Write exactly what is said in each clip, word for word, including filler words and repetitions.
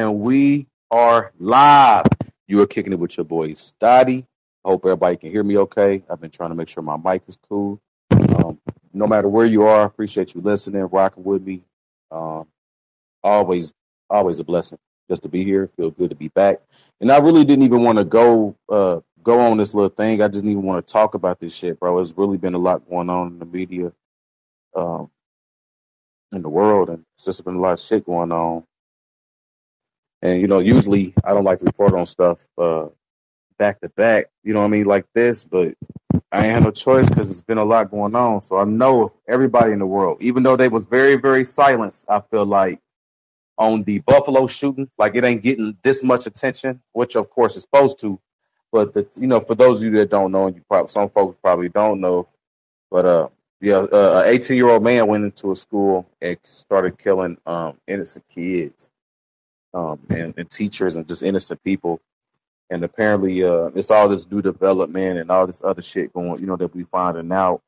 and we are live. You are kicking it with your boy, Stoddy. I hope everybody can hear me okay. I've been trying to make sure my mic is cool. Um, no matter where you are, I appreciate you listening, rocking with me. Um, always, always a blessing just to be here. Feel good to be back. And I really didn't even want to go uh, go on this little thing. I just didn't even want to talk about this shit, bro. There's really been a lot going on in the media, um, in the world, and it's just been a lot of shit going on. And, you know, usually I don't like to report on stuff uh, back to back, you know what I mean, like this, but I ain't had no choice because there's been a lot going on. So I know everybody in the world, even though they was very, very silenced, I feel like, on the Buffalo shooting, like it ain't getting this much attention, which of course it's supposed to. But, the, you know, for those of you that don't know, and you probably, some folks probably don't know, but uh, yeah, uh, an eighteen-year-old man went into a school and started killing um, innocent kids. Um, and, and teachers and just innocent people. And apparently uh, it's all this new development and all this other shit going, you know, that we finding out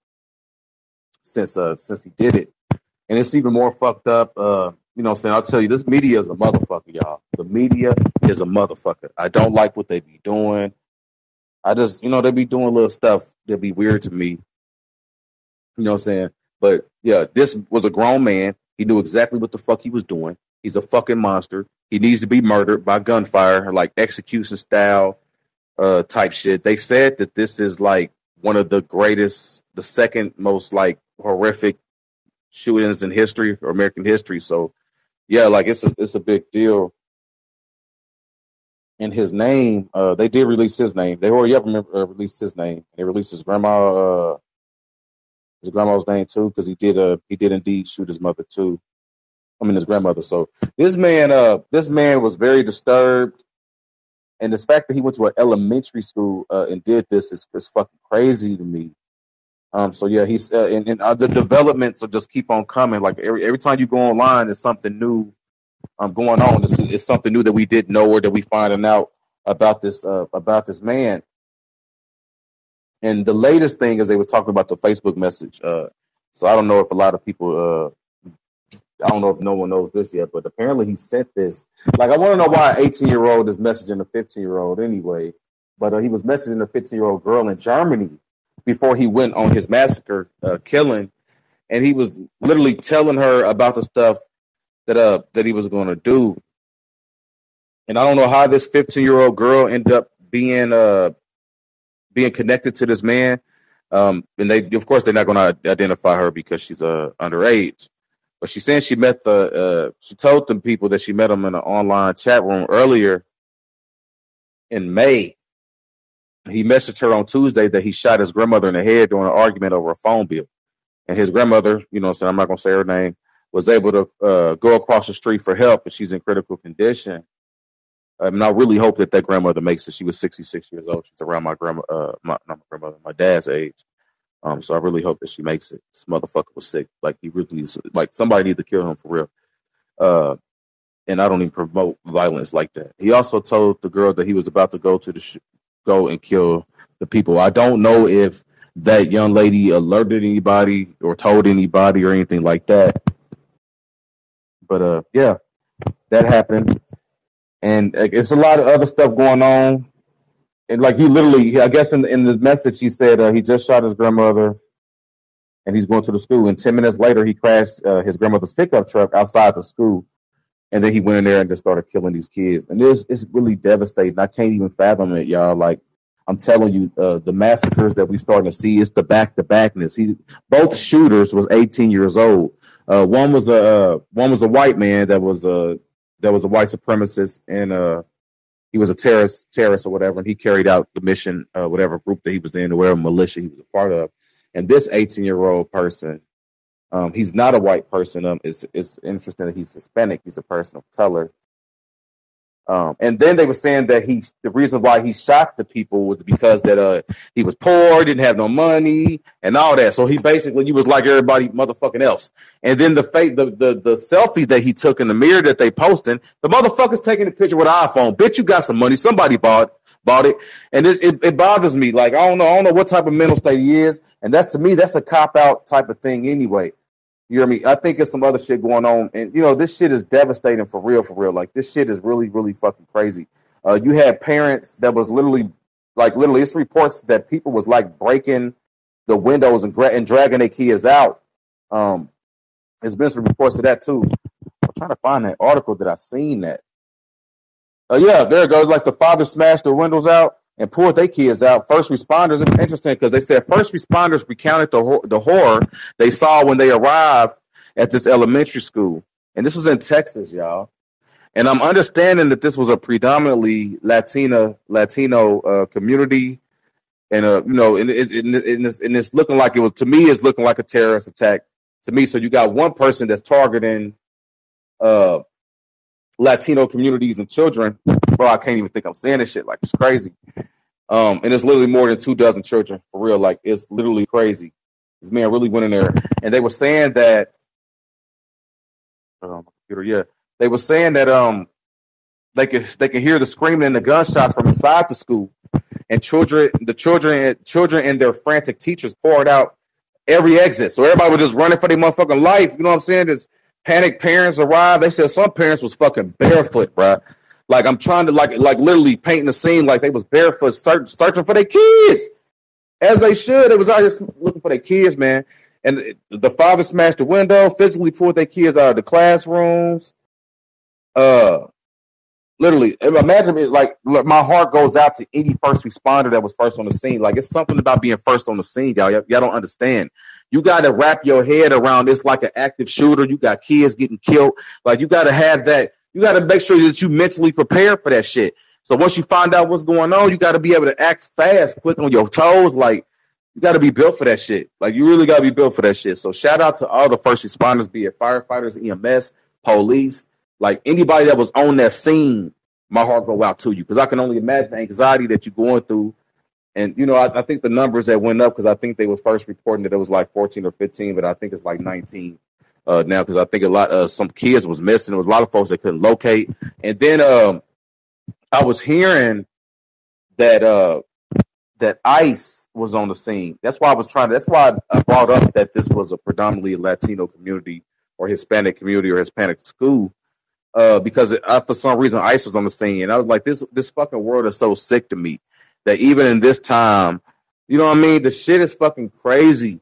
since uh, since he did it. And it's even more fucked up. Uh, you know what I'm saying? I'll tell you, this media is a motherfucker, y'all. The media is a motherfucker. I don't like what they be doing. I just, you know, they be doing little stuff that be weird to me. You know what I'm saying? But, yeah, this was a grown man. He knew exactly what the fuck he was doing. He's a fucking monster. He needs to be murdered by gunfire, like execution style uh, type shit. They said that this is like one of the greatest, the second most like horrific shootings in history or American history. So, yeah, like it's a, it's a big deal. And his name, uh, they did release his name. They already up remember, uh, released his name. They released his grandma, uh, his grandma's name too, because he did uh, he did indeed shoot his mother too. I mean, his grandmother. So this man, uh, this man was very disturbed. And the fact that he went to an elementary school uh, and did this is, is fucking crazy to me. Um, so, yeah, he's uh, and, and uh, the developments will just keep on coming. Like every every time you go online, there's something new um, going on. It's, it's something new that we didn't know or that we finding out about this uh, about this man. And the latest thing is they were talking about the Facebook message. Uh, so I don't know if a lot of people uh I don't know if no one knows this yet, but apparently he sent this. Like, I want to know why an eighteen-year-old is messaging a fifteen-year-old anyway. But uh, he was messaging a fifteen-year-old girl in Germany before he went on his massacre uh, killing, and he was literally telling her about the stuff that uh that he was going to do. And I don't know how this fifteen-year-old girl ended up being uh being connected to this man. Um, and they, of course, they're not going to identify her because she's uh underage. But she said she met the, uh, she told them people that she met him in an online chat room earlier in May. He messaged her on Tuesday that he shot his grandmother in the head during an argument over a phone bill. And his grandmother, you know what I'm saying, I'm not going to say her name, was able to uh, go across the street for help, and she's in critical condition. I mean, I really hope that that grandmother makes it. She was sixty-six years old. She's around my grandma, uh, my, not my grandmother, my dad's age. Um, so I really hope that she makes it. This motherfucker was sick. Like he really is, like somebody needs to kill him for real. Uh, and I don't even promote violence like that. He also told the girl that he was about to go to the sh- go and kill the people. I don't know if that young lady alerted anybody or told anybody or anything like that. But uh, yeah, that happened, and uh, it's a lot of other stuff going on. And like he literally, I guess in, in the message he said uh, he just shot his grandmother and he's going to the school. And ten minutes later, he crashed uh, his grandmother's pickup truck outside the school. And then he went in there and just started killing these kids. And it's, it's really devastating. I can't even fathom it, y'all. Like I'm telling you, uh, the massacres that we're starting to see, it's the back-to-backness. He, both shooters was eighteen years old. Uh, one was a uh, one was a white man that was a that was a white supremacist and uh he was a terrorist, terrorist or whatever, and he carried out the mission, uh, whatever group that he was in or whatever militia he was a part of. And this eighteen-year-old person, um, he's not a white person. Um, it's, it's interesting that he's Hispanic. He's a person of color. Um, and then they were saying that he, the reason why he shot the people was because that uh, he was poor, didn't have no money, and all that. So he basically, he was like everybody motherfucking else. And then the fake, the, the the selfies that he took in the mirror that they posting, the motherfuckers taking a picture with an iPhone. Bitch, you got some money. Somebody bought bought it, and it, it it bothers me. Like I don't know, I don't know what type of mental state he is, and that's to me, that's a cop out type of thing anyway. You hear me? I think there's some other shit going on. And, you know, this shit is devastating for real, for real. Like, this shit is really, really fucking crazy. Uh, you had parents that was literally, like, literally, it's reports that people was, like, breaking the windows and, gra- and dragging their kids out. Um, there's been some reports of that, too. I'm trying to find that article that I seen that. Oh, uh, yeah, there it goes. Like, the father smashed the windows out and pulled their kids out. First responders, it's interesting because they said first responders recounted the ho- the horror they saw when they arrived at this elementary school. And this was in Texas, y'all. And I'm understanding that this was a predominantly Latina Latino uh, community. And, uh, you know, and, and, and, it's, and it's looking like it was, to me, it's looking like a terrorist attack to me. So you got one person that's targeting uh, Latino communities and children. Bro, I can't even think I'm saying this shit. Like, it's crazy. Um, and it's literally more than two dozen children, for real. Like, it's literally crazy. This man really went in there. And they were saying that, um, computer, yeah, they were saying that um, they could, they could hear the screaming and the gunshots from inside the school. And children, the children, children and their frantic teachers poured out every exit. So everybody was just running for their motherfucking life. You know what I'm saying? Just panicked parents arrived. They said some parents was fucking barefoot, bro. Like, I'm trying to, like, like literally painting the scene like they was barefoot search, searching for their kids. As they should. They was out here looking for their kids, man. And the father smashed the window, physically pulled their kids out of the classrooms. Uh... Literally, imagine it. Like, look, my heart goes out to any first responder that was first on the scene. Like, it's something about being first on the scene, y'all. Y'all, y'all don't understand. You got to wrap your head around this like an active shooter. You got kids getting killed. Like, you got to have that. You got to make sure that you mentally prepare for that shit. So once you find out what's going on, you got to be able to act fast, quick on your toes. Like, you got to be built for that shit. Like, you really got to be built for that shit. So shout out to all the first responders, be it firefighters, E M S, police. Like, anybody that was on that scene, my heart go out to you. Because I can only imagine the anxiety that you're going through. And, you know, I, I think the numbers that went up, because I think they were first reporting that it was like fourteen or fifteen, but I think it's like nineteen uh, now. Because I think a lot of uh, some kids was missing. There was a lot of folks that couldn't locate. And then um, I was hearing that uh, that ICE was on the scene. That's why I was trying to, that's why I brought up that this was a predominantly Latino community or Hispanic community or Hispanic school. Uh, because I, for some reason, ICE was on the scene. And I was like, this this fucking world is so sick to me that even in this time, you know what I mean? The shit is fucking crazy.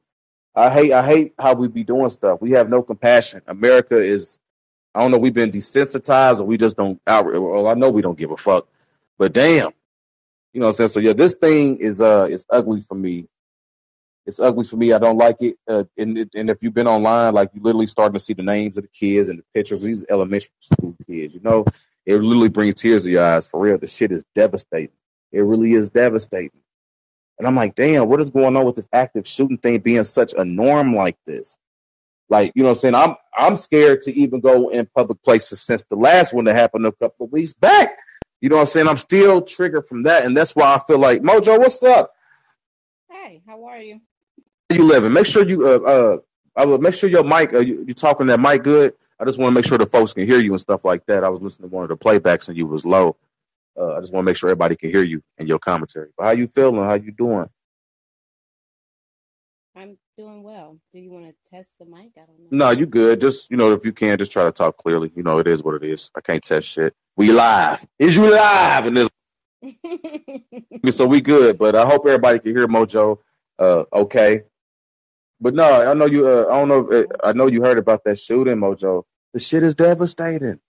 I hate I hate how we be doing stuff. We have no compassion. America is, I don't know, we've been desensitized or we just don't, out, well, I know we don't give a fuck. But damn, you know what I'm saying? So yeah, this thing is uh, it's ugly for me. It's ugly for me. I don't like it. Uh, and, and if you've been online, like, you literally starting to see the names of the kids and the pictures. These elementary school kids, you know, it literally brings tears to your eyes. For real, the shit is devastating. It really is devastating. And I'm like, damn, what is going on with this active shooting thing being such a norm like this? Like, you know what I'm saying? I'm I'm scared to even go in public places since the last one that happened a couple of weeks back. You know what I'm saying? I'm still triggered from that. And that's why I feel like, Mojo, what's up? Hey, how are you? You living? Make sure you uh uh I will make sure your mic uh, you, you talking that mic good. I just want to make sure the folks can hear you and stuff like that. I was listening to one of the playbacks and you was low. Uh, I just want to make sure everybody can hear you and your commentary. But how you feeling? How you doing? I'm doing well. Do you want to test the mic? I don't know. No, you good. Just, you know, if you can, just try to talk clearly. You know, it is what it is. I can't test shit. We live. Is you live in this? So we good. But I hope everybody can hear Mojo. Uh, okay. But no, I know you. Uh, I don't know. If, uh, I know you heard about that shooting, Mojo. The shit is devastating.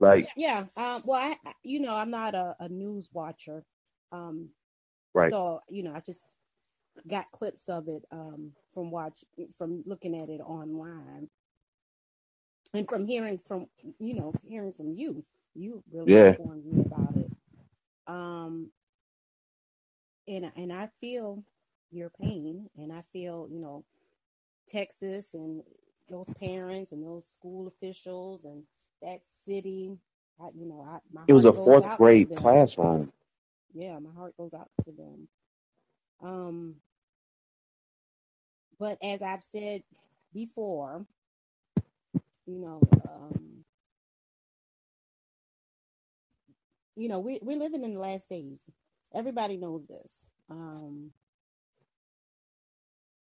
Like, yeah. Um, well, I, you know, I'm not a, a news watcher, um, right? So, you know, I just got clips of it um, from watch from looking at it online, and from hearing from you know hearing from you. You really yeah. informed me about it. Um, and and I feel your pain, and I feel, you know, Texas and those parents and those school officials and that city. I, you know, I, my it was a fourth grade classroom. Yeah, my heart goes out to them. Um, but as I've said before, you know, um, you know, we we're living in the last days. Everybody knows this. Um.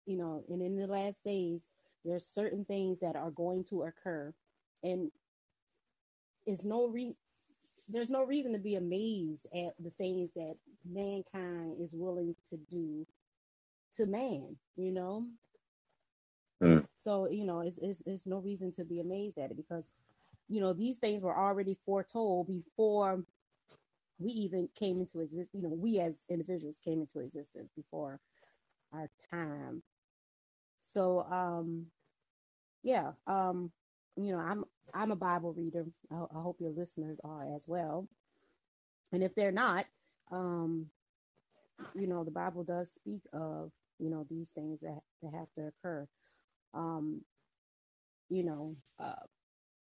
you know, and in the last days, there's certain things that are going to occur, and it's no re- there's no reason to be amazed at the things that mankind is willing to do to man, you know? Mm. So, you know, it's, it's, it's no reason to be amazed at it because, you know, these things were already foretold before we even came into existence. You know, we as individuals came into existence before our time. So, um, yeah, um, you know, I'm, I'm a Bible reader. I, I hope your listeners are as well. And if they're not, um, you know, the Bible does speak of, you know, these things that, that have to occur. Um, you know, uh,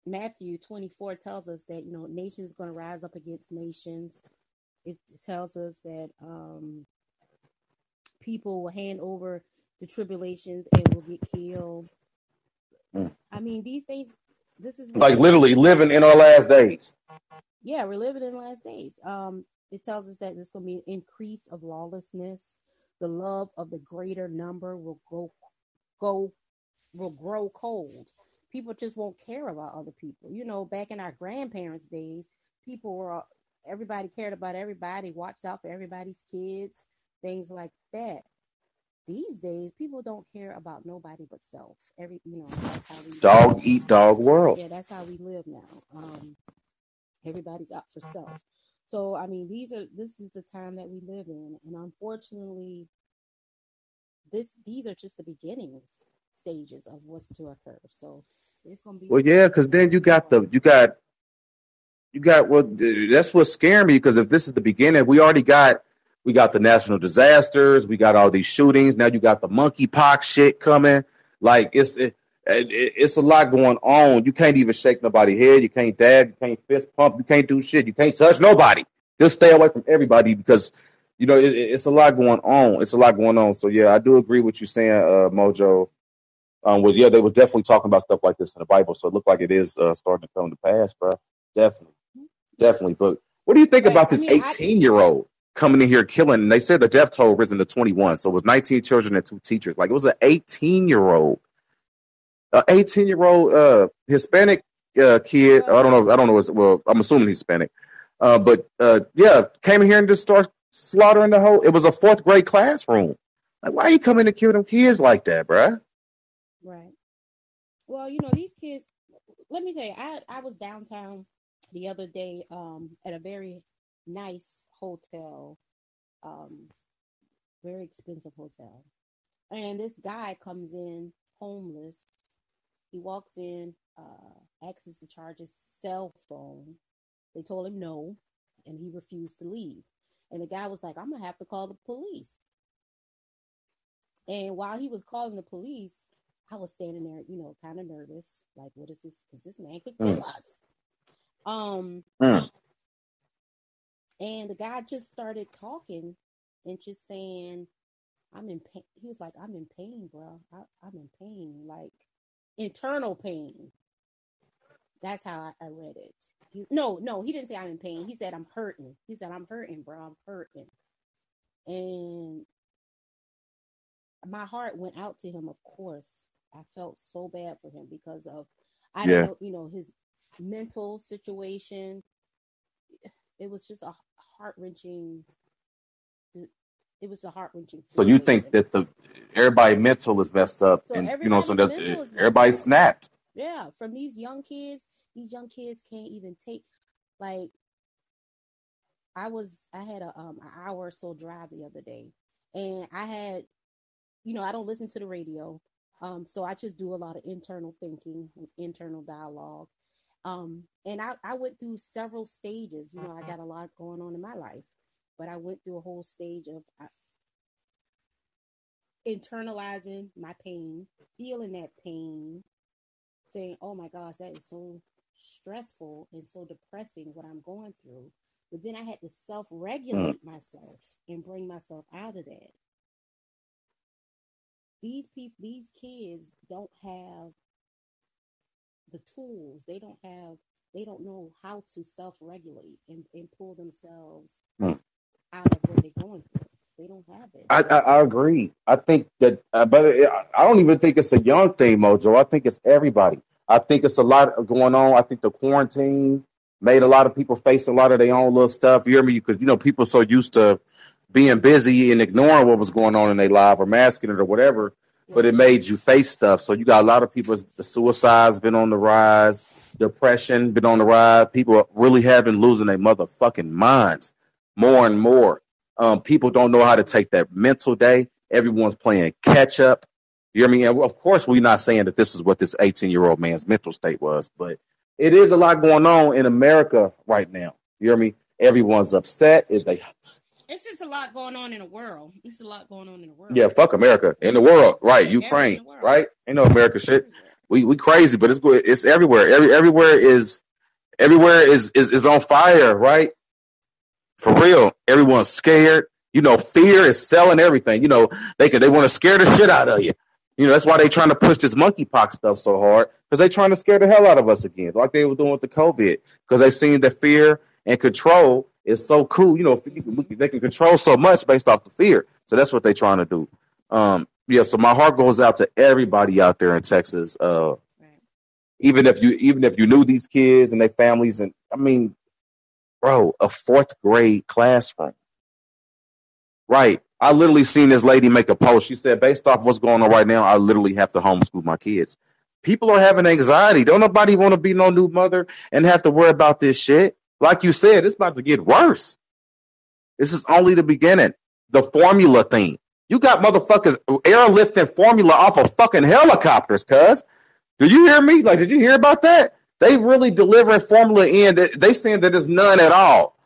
Matthew twenty-four tells us that, you know, nations going to rise up against nations. It tells us that um, people will hand over the tribulations and will get killed. Mm. I mean, these things, this is like literally living in our last days. Yeah, we're living in the last days. Um, it tells us that there's going to be an increase of lawlessness. The love of the greater number will go, go, will grow cold. People just won't care about other people. You know, back in our grandparents' days, people were, everybody cared about everybody, watched out for everybody's kids, things like that. These days, people don't care about nobody but self. Every, you know, that's how we dog live. Eat dog world. Yeah, that's how we live now. Um, everybody's out for self. So, I mean, these are this is the time that we live in, and unfortunately, this these are just the beginning stages of what's to occur. So, it's gonna be well, yeah, because then you got the you got you got what well, that's what's scaring me. Because if this is the beginning, we already got. We got the national disasters. We got all these shootings. Now you got the monkeypox shit coming. Like it's it, it, it's a lot going on. You can't even shake nobody's head. You can't dab. You can't fist pump. You can't do shit. You can't touch nobody. Just stay away from everybody because you know it, it, it's a lot going on. It's a lot going on. So yeah, I do agree with you saying, uh, Mojo. Um, well, yeah, they were definitely talking about stuff like this in the Bible. So it looked like it is uh, starting to come to pass, bro. Definitely, definitely. But what do you think right. about this eighteen-year-old? I mean, coming in here killing, and they said the death toll risen to twenty-one, so it was nineteen children and two teachers. Like, it was an eighteen-year-old, an eighteen-year-old uh, Hispanic uh, kid. I don't know. I don't know. If, well, I'm assuming Hispanic, uh, but uh, yeah, came in here and just started slaughtering the whole. It was a fourth grade classroom. Like, why are you coming to kill them kids like that, bruh? Right. Well, you know these kids. Let me tell you, I I was downtown the other day um, at a very nice hotel, um, very expensive hotel. And this guy comes in homeless. He walks in, uh, asks us to charge his cell phone. They told him no, and he refused to leave. And the guy was like, I'm going to have to call the police. And while he was calling the police, I was standing there, you know, kind of nervous. Like, what is this? Because this man could kill mm. us. Um, mm. And the guy just started talking and just saying, I'm in pain. He was like, I'm in pain, bro. I, I'm in pain, like internal pain. That's how I, I read it. He, no, no, he didn't say I'm in pain. He said, I'm hurting. He said, I'm hurting, bro. I'm hurting. And my heart went out to him, of course. I felt so bad for him because of, I yeah. don't know, you know, his mental situation. It was just a heart-wrenching. It was a heart-wrenching situation. So you think that the everybody mental is messed up, so and you know, so that's, everybody snapped. Yeah, from these young kids, these young kids can't even take. Like, I was, I had a um, an hour or so drive the other day, and I had, you know, I don't listen to the radio, um, so I just do a lot of internal thinking, internal dialogue. Um, and I, I went through several stages. You know, I got a lot going on in my life, but I went through a whole stage of uh, internalizing my pain, feeling that pain, saying, oh my gosh, that is so stressful and so depressing what I'm going through. But then I had to self-regulate mm. myself and bring myself out of that. These people, these kids don't have the tools. They don't have, they don't know how to self-regulate and, and pull themselves mm. out of what they're going through. They don't have it. I, I, I agree. I think that, uh, but I don't even think it's a young thing, Mojo. I think it's everybody. I think it's a lot going on. I think the quarantine made a lot of people face a lot of their own little stuff. You hear me? Because, you know, people so used to being busy and ignoring what was going on in their life or masking it or whatever, but it made you face stuff. So you got a lot of people, the suicide's been on the rise, depression been on the rise. People really have been losing their motherfucking minds more and more. Um, people don't know how to take that mental day. Everyone's playing catch up. You hear me? And of course, we're not saying that this is what this eighteen-year-old man's mental state was, but it is a lot going on in America right now. You hear me? Everyone's upset. Is they? It's just a lot going on in the world. It's a lot going on in the world. Yeah, fuck America in the world, right? Yeah, Ukraine, world. Right? Ain't no America shit. We we crazy, but it's good. It's everywhere. Every everywhere is everywhere is is is on fire, right? For real, everyone's scared. You know, fear is selling everything. You know, they can, they want to scare the shit out of you. You know, that's why they trying to push this monkeypox stuff so hard, because they trying to scare the hell out of us again, like they were doing with the COVID, because they seen that fear and control is so cool. You know, they can control so much based off the fear. So that's what they trying to do. Um, yeah. So my heart goes out to everybody out there in Texas. Uh, right. Even if you even if you knew these kids and their families, and I mean. Bro, a fourth grade classroom. Right. I literally seen this lady make a post. She said, based off what's going on right now, I literally have to homeschool my kids. People are having anxiety. Don't nobody want to be no new mother and have to worry about this shit. Like you said, it's about to get worse. This is only the beginning. The formula thing. You got motherfuckers airlifting formula off of fucking helicopters, cuz. Do you hear me? Like, did you hear about that? They really delivering formula in. They saying that there's none at all.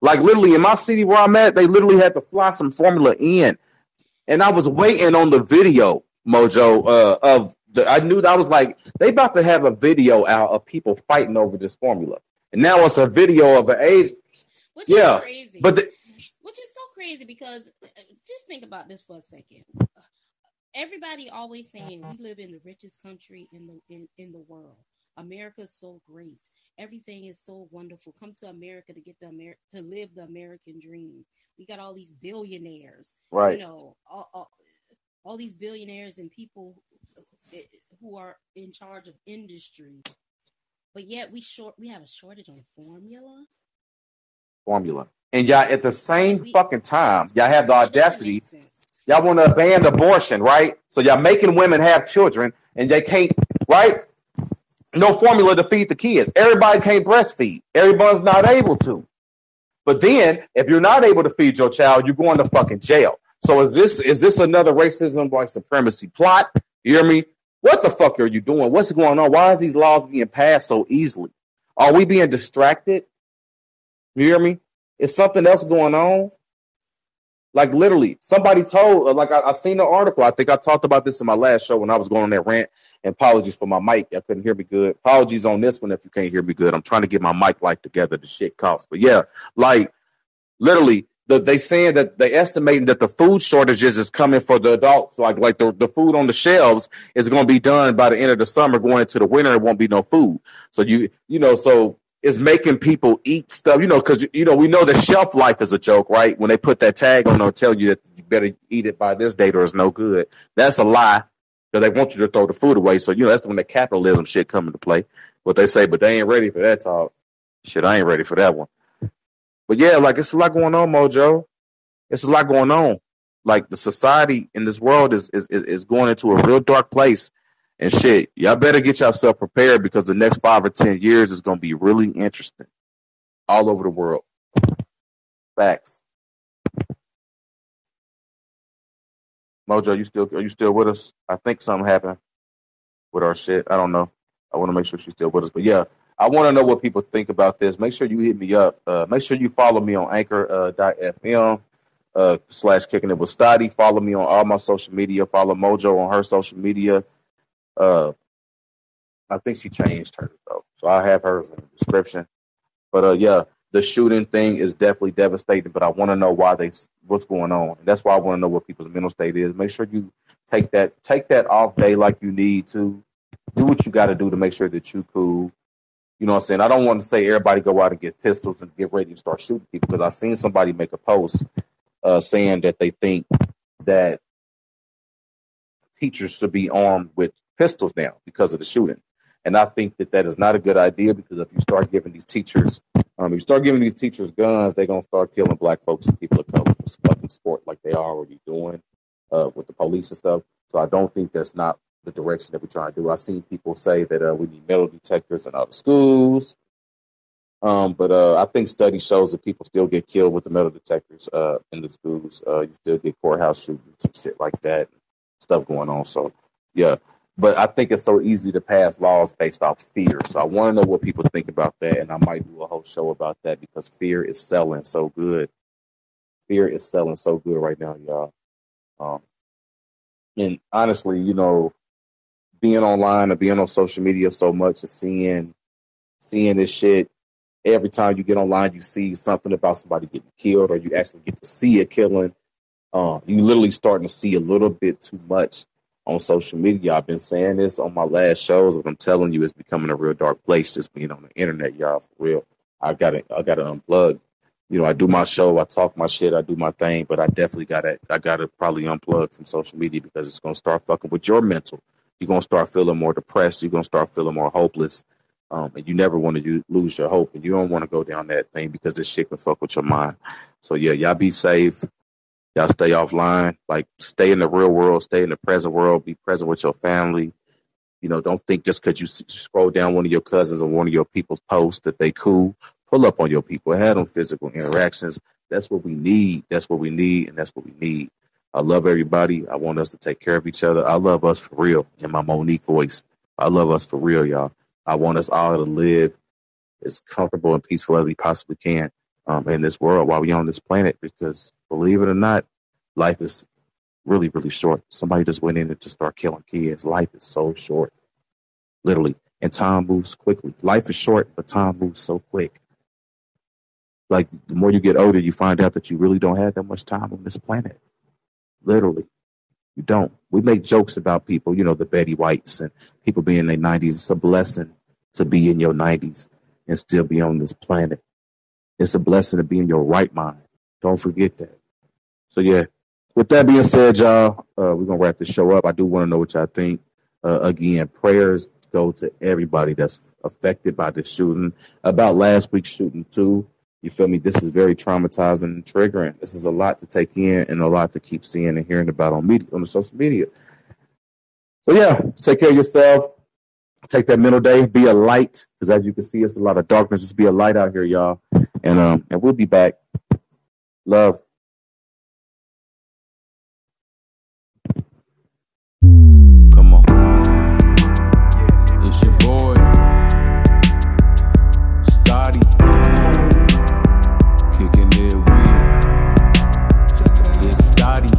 Like literally in my city where I'm at, they literally had to fly some formula in. And I was waiting on the video, Mojo, uh, of the, I knew that I was like, they about to have a video out of people fighting over this formula. And now it's a video of an age. Which yeah, is crazy. But the, which is so crazy, because just think about this for a second. Everybody always saying we live in the richest country in the in, in the world. America's so great. Everything is so wonderful. Come to America to get the Amer- to live the American dream. We got all these billionaires, right? You know, all, all, all these billionaires and people who are in charge of industry. But yet we short we have a shortage on formula. Formula, and y'all at the same we, fucking time, y'all have the audacity. Y'all want to ban abortion, right? So y'all making women have children, and they can't, right? No formula to feed the kids. Everybody can't breastfeed. Everybody's not able to. But then, if you're not able to feed your child, you're going to fucking jail. So is this is this another racism, white supremacy plot? You hear me? What the fuck are you doing? What's going on? Why is these laws being passed so easily? Are we being distracted? You hear me? Is something else going on? Like literally, somebody told, like I, I seen an article. I think I talked about this in my last show when I was going on that rant. And apologies for my mic. I couldn't hear me good. Apologies on this one if you can't hear me good. I'm trying to get my mic like together. The shit costs. But yeah, like literally, the, they saying that they estimating that the food shortages is coming for the adults. Like like the, the food on the shelves is going to be done by the end of the summer. Going into the winter, it won't be no food. So you you know so. Is making people eat stuff, you know, because, you know, we know that shelf life is a joke, right? When they put that tag on, they'll tell you that you better eat it by this date or it's no good. That's a lie, because they want you to throw the food away. So, you know, that's when the capitalism shit come into play, what they say, but they ain't ready for that talk. Shit, I ain't ready for that one. But, yeah, like, it's a lot going on, Mojo. It's a lot going on. Like, the society in this world is is is going into a real dark place. And shit, y'all better get yourself prepared, because the next five or ten years is going to be really interesting all over the world. Facts. Mojo, you still are you still with us? I think something happened with our shit. I don't know. I want to make sure she's still with us. But yeah, I want to know what people think about this. Make sure you hit me up. Uh, make sure you follow me on anchor dot f m. Uh, uh, slash kicking it with Stoddy. Follow me on all my social media. Follow Mojo on her social media. Uh, I think she changed her though, so I have hers in the description. But uh, yeah, the shooting thing is definitely devastating. But I want to know why they, what's going on. And that's why I want to know what people's mental state is. Make sure you take that take that off day like you need to. Do what you got to do to make sure that you cool. You know what I'm saying? I don't want to say everybody go out and get pistols and get ready to start shooting people, because I seen somebody make a post. uh, saying that they think that teachers should be armed with pistols now because of the shooting. And I think that that is not a good idea, because if you start giving these teachers, um, if you start giving these teachers guns, they're going to start killing black folks and people of color for fucking sport, like they are already doing uh, with the police and stuff. So I don't think that's not the direction that we're trying to do. I've seen people say that uh, we need metal detectors in other schools. Um, but uh, I think study shows that people still get killed with the metal detectors uh, in the schools. Uh, you still get courthouse shootings and shit like that, stuff going on. So, yeah. But I think it's so easy to pass laws based off fear. So I want to know what people think about that. And I might do a whole show about that, because fear is selling so good. Fear is selling so good right now, y'all. Um, and honestly, you know, being online or being on social media so much and seeing, seeing this shit, every time you get online, you see something about somebody getting killed, or you actually get to see a killing. Uh, you literally starting to see a little bit too much on social media. I've been saying this on my last shows, but I'm telling you, it's becoming a real dark place just being on the internet, y'all, for real. I gotta, I gotta unplug. You know, I do my show, I talk my shit, I do my thing, but I definitely gotta, I gotta probably unplug from social media, because it's gonna start fucking with your mental. You're gonna start feeling more depressed. You're gonna start feeling more hopeless, um, and you never want to lose your hope, and you don't want to go down that thing, because this shit can fuck with your mind. So yeah, y'all be safe. Y'all stay offline, like stay in the real world, stay in the present world, be present with your family. You know, don't think just because you scroll down one of your cousins or one of your people's posts that they cool. Pull up on your people, have them physical interactions. That's what we need. That's what we need. And that's what we need. I love everybody. I want us to take care of each other. I love us for real. In my Monique voice, I love us for real, y'all. I want us all to live as comfortable and peaceful as we possibly can um, in this world while we're on this planet, because believe it or not, life is really, really short. Somebody just went in and just started killing kids. Life is so short, literally. And time moves quickly. Life is short, but time moves so quick. Like, the more you get older, you find out that you really don't have that much time on this planet. Literally. You don't. We make jokes about people, you know, the Betty Whites and people being in their nineties. It's a blessing to be in your nineties and still be on this planet. It's a blessing to be in your right mind. Don't forget that. So, yeah, with that being said, y'all, uh, we're going to wrap this show up. I do want to know what y'all think. Uh, again, prayers go to everybody that's affected by this shooting. About last week's shooting, too. You feel me? This is very traumatizing and triggering. This is a lot to take in and a lot to keep seeing and hearing about on media, on the social media. So, yeah, take care of yourself. Take that mental day. Be a light, because as you can see, it's a lot of darkness. Just be a light out here, y'all. And um, and we'll be back. Love. Come on. Yeah. It's your boy, Stotty. Kicking it weird. It's Stotty.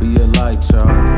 Be a light, y'all.